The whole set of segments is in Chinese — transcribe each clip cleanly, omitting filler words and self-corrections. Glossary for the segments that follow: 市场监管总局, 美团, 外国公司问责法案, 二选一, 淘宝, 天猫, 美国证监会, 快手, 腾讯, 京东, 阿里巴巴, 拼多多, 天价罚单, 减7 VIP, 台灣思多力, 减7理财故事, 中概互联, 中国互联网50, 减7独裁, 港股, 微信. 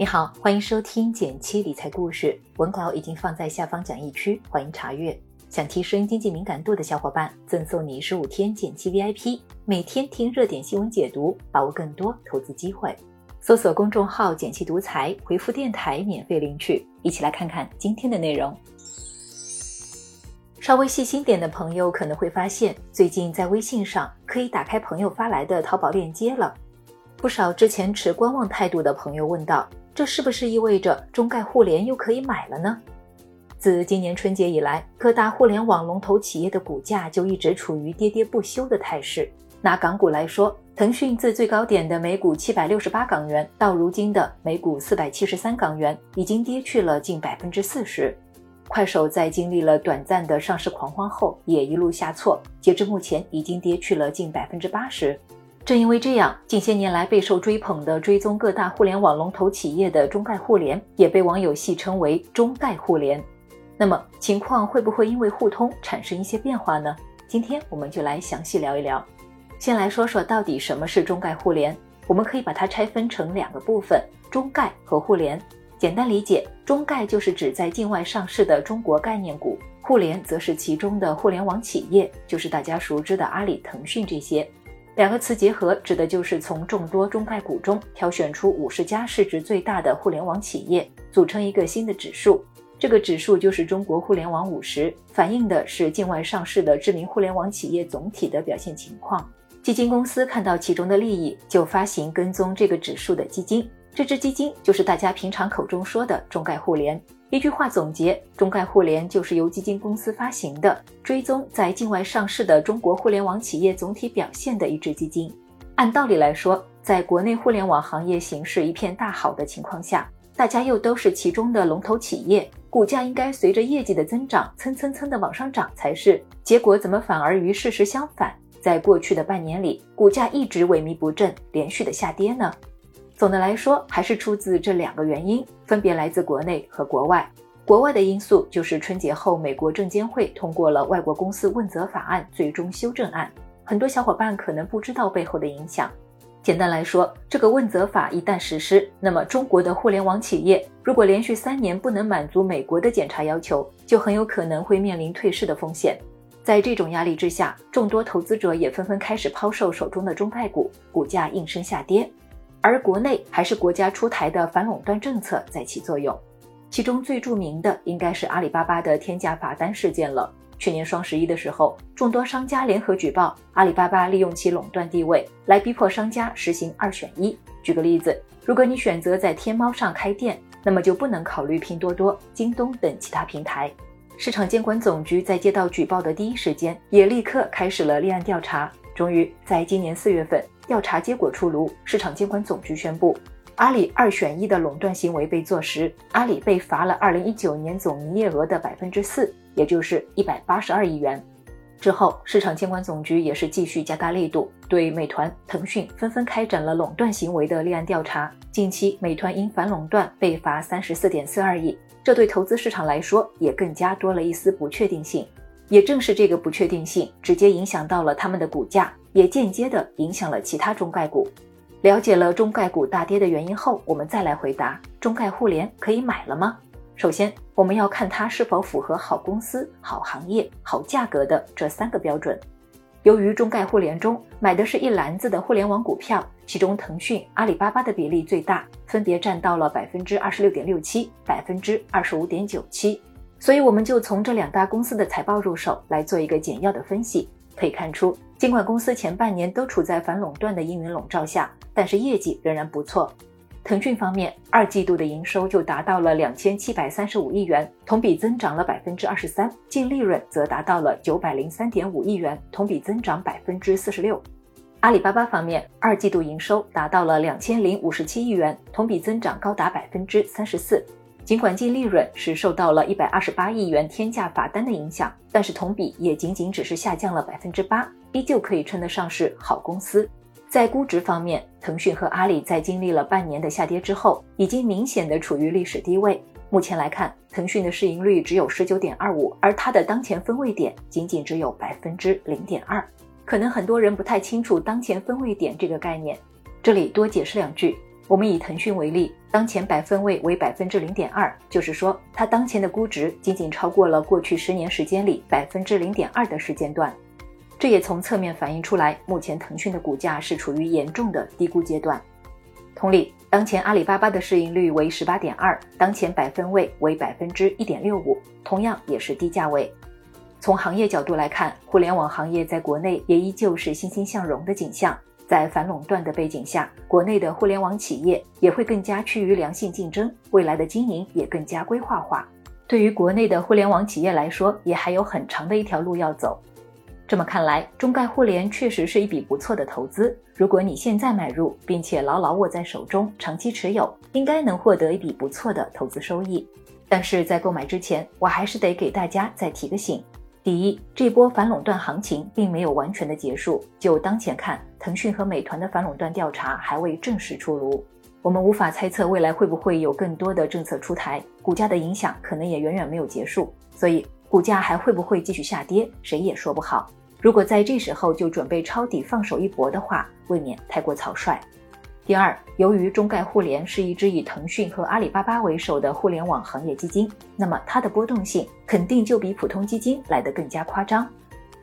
你好，欢迎收听减7理财故事，文稿已经放在下方讲义区，欢迎查阅。想提升经济敏感度的小伙伴，赠送你15天减7 VIP， 每天听热点新闻解读，把握更多投资机会。搜索公众号减7独裁，回复电台免费领取。一起来看看今天的内容。稍微细心点的朋友可能会发现，最近在微信上可以打开朋友发来的淘宝链接了。不少之前持观望态度的朋友问道，这是不是意味着中概互联又可以买了呢？自今年春节以来，各大互联网龙头企业的股价就一直处于跌跌不休的态势。拿港股来说，腾讯自最高点的每股768港元到如今的每股473港元，已经跌去了近 40%。快手在经历了短暂的上市狂欢后，也一路下挫，截至目前已经跌去了近 80%。 正因为这样，近些年来备受追捧的追踪各大互联网龙头企业的中概互联，也被网友戏称为中概互联。那么情况会不会因为互通产生一些变化呢？今天我们就来详细聊一聊。先来说说到底什么是中概互联，我们可以把它拆分成两个部分，中概和互联。简单理解，中概就是指在境外上市的中国概念股，互联则是其中的互联网企业，就是大家熟知的阿里、腾讯这些。两个词结合，指的就是从众多中概股中挑选出50家市值最大的互联网企业，组成一个新的指数。这个指数就是中国互联网50，反映的是境外上市的知名互联网企业总体的表现情况。基金公司看到其中的利益，就发行跟踪这个指数的基金。这支基金就是大家平常口中说的中概互联。一句话总结，中概互联就是由基金公司发行的，追踪在境外上市的中国互联网企业总体表现的一支基金。按道理来说，在国内互联网行业形势一片大好的情况下，大家又都是其中的龙头企业，股价应该随着业绩的增长蹭蹭蹭的往上涨才是，结果怎么反而与事实相反，在过去的半年里，股价一直萎靡不振，连续的下跌呢？总的来说，还是出自这两个原因，分别来自国内和国外。国外的因素就是春节后美国证监会通过了外国公司问责法案最终修正案，很多小伙伴可能不知道背后的影响。简单来说，这个问责法一旦实施，那么中国的互联网企业如果连续3年不能满足美国的检查要求，就很有可能会面临退市的风险。在这种压力之下，众多投资者也纷纷开始抛售手中的中概股，股价应声下跌。而国内还是国家出台的反垄断政策在起作用，其中最著名的应该是阿里巴巴的天价罚单事件了。去年双11的时候，众多商家联合举报阿里巴巴利用其垄断地位来逼迫商家实行2选1。举个例子，如果你选择在天猫上开店，那么就不能考虑拼多多、京东等其他平台。市场监管总局在接到举报的第一时间，也立刻开始了立案调查。终于在今年4月份，调查结果出炉，市场监管总局宣布，阿里2选1的垄断行为被坐实，阿里被罚了2019年总营业额的 4%， 也就是182亿元。之后，市场监管总局也是继续加大力度，对美团、腾讯纷纷开展了垄断行为的立案调查。近期，美团因反垄断被罚 34.42 亿，这对投资市场来说也更加多了一丝不确定性。也正是这个不确定性，直接影响到了他们的股价，也间接的影响了其他中概股。了解了中概股大跌的原因后，我们再来回答中概互联可以买了吗？首先，我们要看它是否符合好公司、好行业、好价格的这3个标准。由于中概互联中买的是一篮子的互联网股票，其中腾讯、阿里巴巴的比例最大，分别占到了 26.67%、 25.97%。所以我们就从这2大公司的财报入手来做一个简要的分析。可以看出，尽管公司前半年都处在反垄断的阴云笼罩下，但是业绩仍然不错。腾讯方面，2季度的营收就达到了2735亿元，同比增长了 23%， 净利润则达到了 903.5 亿元，同比增长 46%。 阿里巴巴方面，2季度营收达到了2057亿元，同比增长高达 34%。尽管净利润是受到了128亿元天价罚单的影响，但是同比也仅仅只是下降了 8%， 依旧可以称得上是好公司。在估值方面，腾讯和阿里在经历了半年的下跌之后，已经明显的处于历史低位。目前来看，腾讯的市盈率只有 19.25， 而它的当前分位点仅仅只有 0.2%。 可能很多人不太清楚当前分位点这个概念，这里多解释2句。我们以腾讯为例，当前百分位为 0.2%， 就是说它当前的估值仅仅超过了过去10年时间里 0.2% 的时间段。这也从侧面反映出来，目前腾讯的股价是处于严重的低估阶段。同理，当前阿里巴巴的市盈率为 18.2%， 当前百分位为 1.65%， 同样也是低价位。从行业角度来看，互联网行业在国内也依旧是欣欣向荣的景象。在反垄断的背景下，国内的互联网企业也会更加趋于良性竞争，未来的经营也更加规划化。对于国内的互联网企业来说，也还有很长的一条路要走。这么看来，中概互联确实是一笔不错的投资，如果你现在买入，并且牢牢握在手中，长期持有，应该能获得一笔不错的投资收益。但是在购买之前，我还是得给大家再提个醒。第一，这波反垄断行情并没有完全的结束，就当前看，腾讯和美团的反垄断调查还未正式出炉，我们无法猜测未来会不会有更多的政策出台，股价的影响可能也远远没有结束，所以股价还会不会继续下跌，谁也说不好。如果在这时候就准备抄底放手一搏的话，未免太过草率。第二，由于中概互联是一支以腾讯和阿里巴巴为首的互联网行业基金，那么它的波动性肯定就比普通基金来得更加夸张。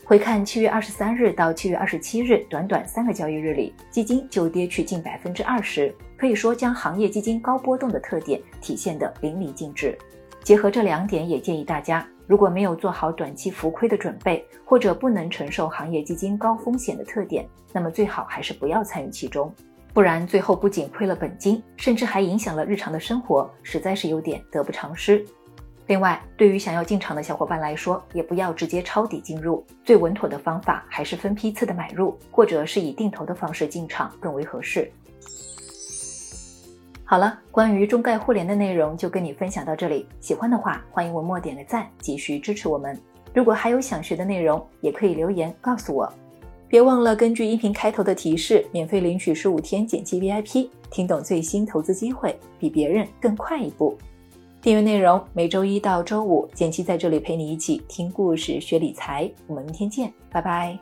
回看7月23日到7月27日短短3个交易日里，基金就跌去近 20%， 可以说将行业基金高波动的特点体现得淋漓尽致。结合这两点，也建议大家，如果没有做好短期浮亏的准备，或者不能承受行业基金高风险的特点，那么最好还是不要参与其中，不然最后不仅亏了本金，甚至还影响了日常的生活，实在是有点得不偿失。另外，对于想要进场的小伙伴来说，也不要直接抄底进入，最稳妥的方法还是分批次的买入，或者是以定投的方式进场更为合适。好了，关于中概互联的内容就跟你分享到这里，喜欢的话欢迎文末点个赞，继续支持我们。如果还有想学的内容，也可以留言告诉我。别忘了根据音频开头的提示，免费领取15天简七 VIP， 听懂最新投资机会，比别人更快一步。订阅内容每周一到周五，简七在这里陪你一起听故事学理财，我们明天见，拜拜。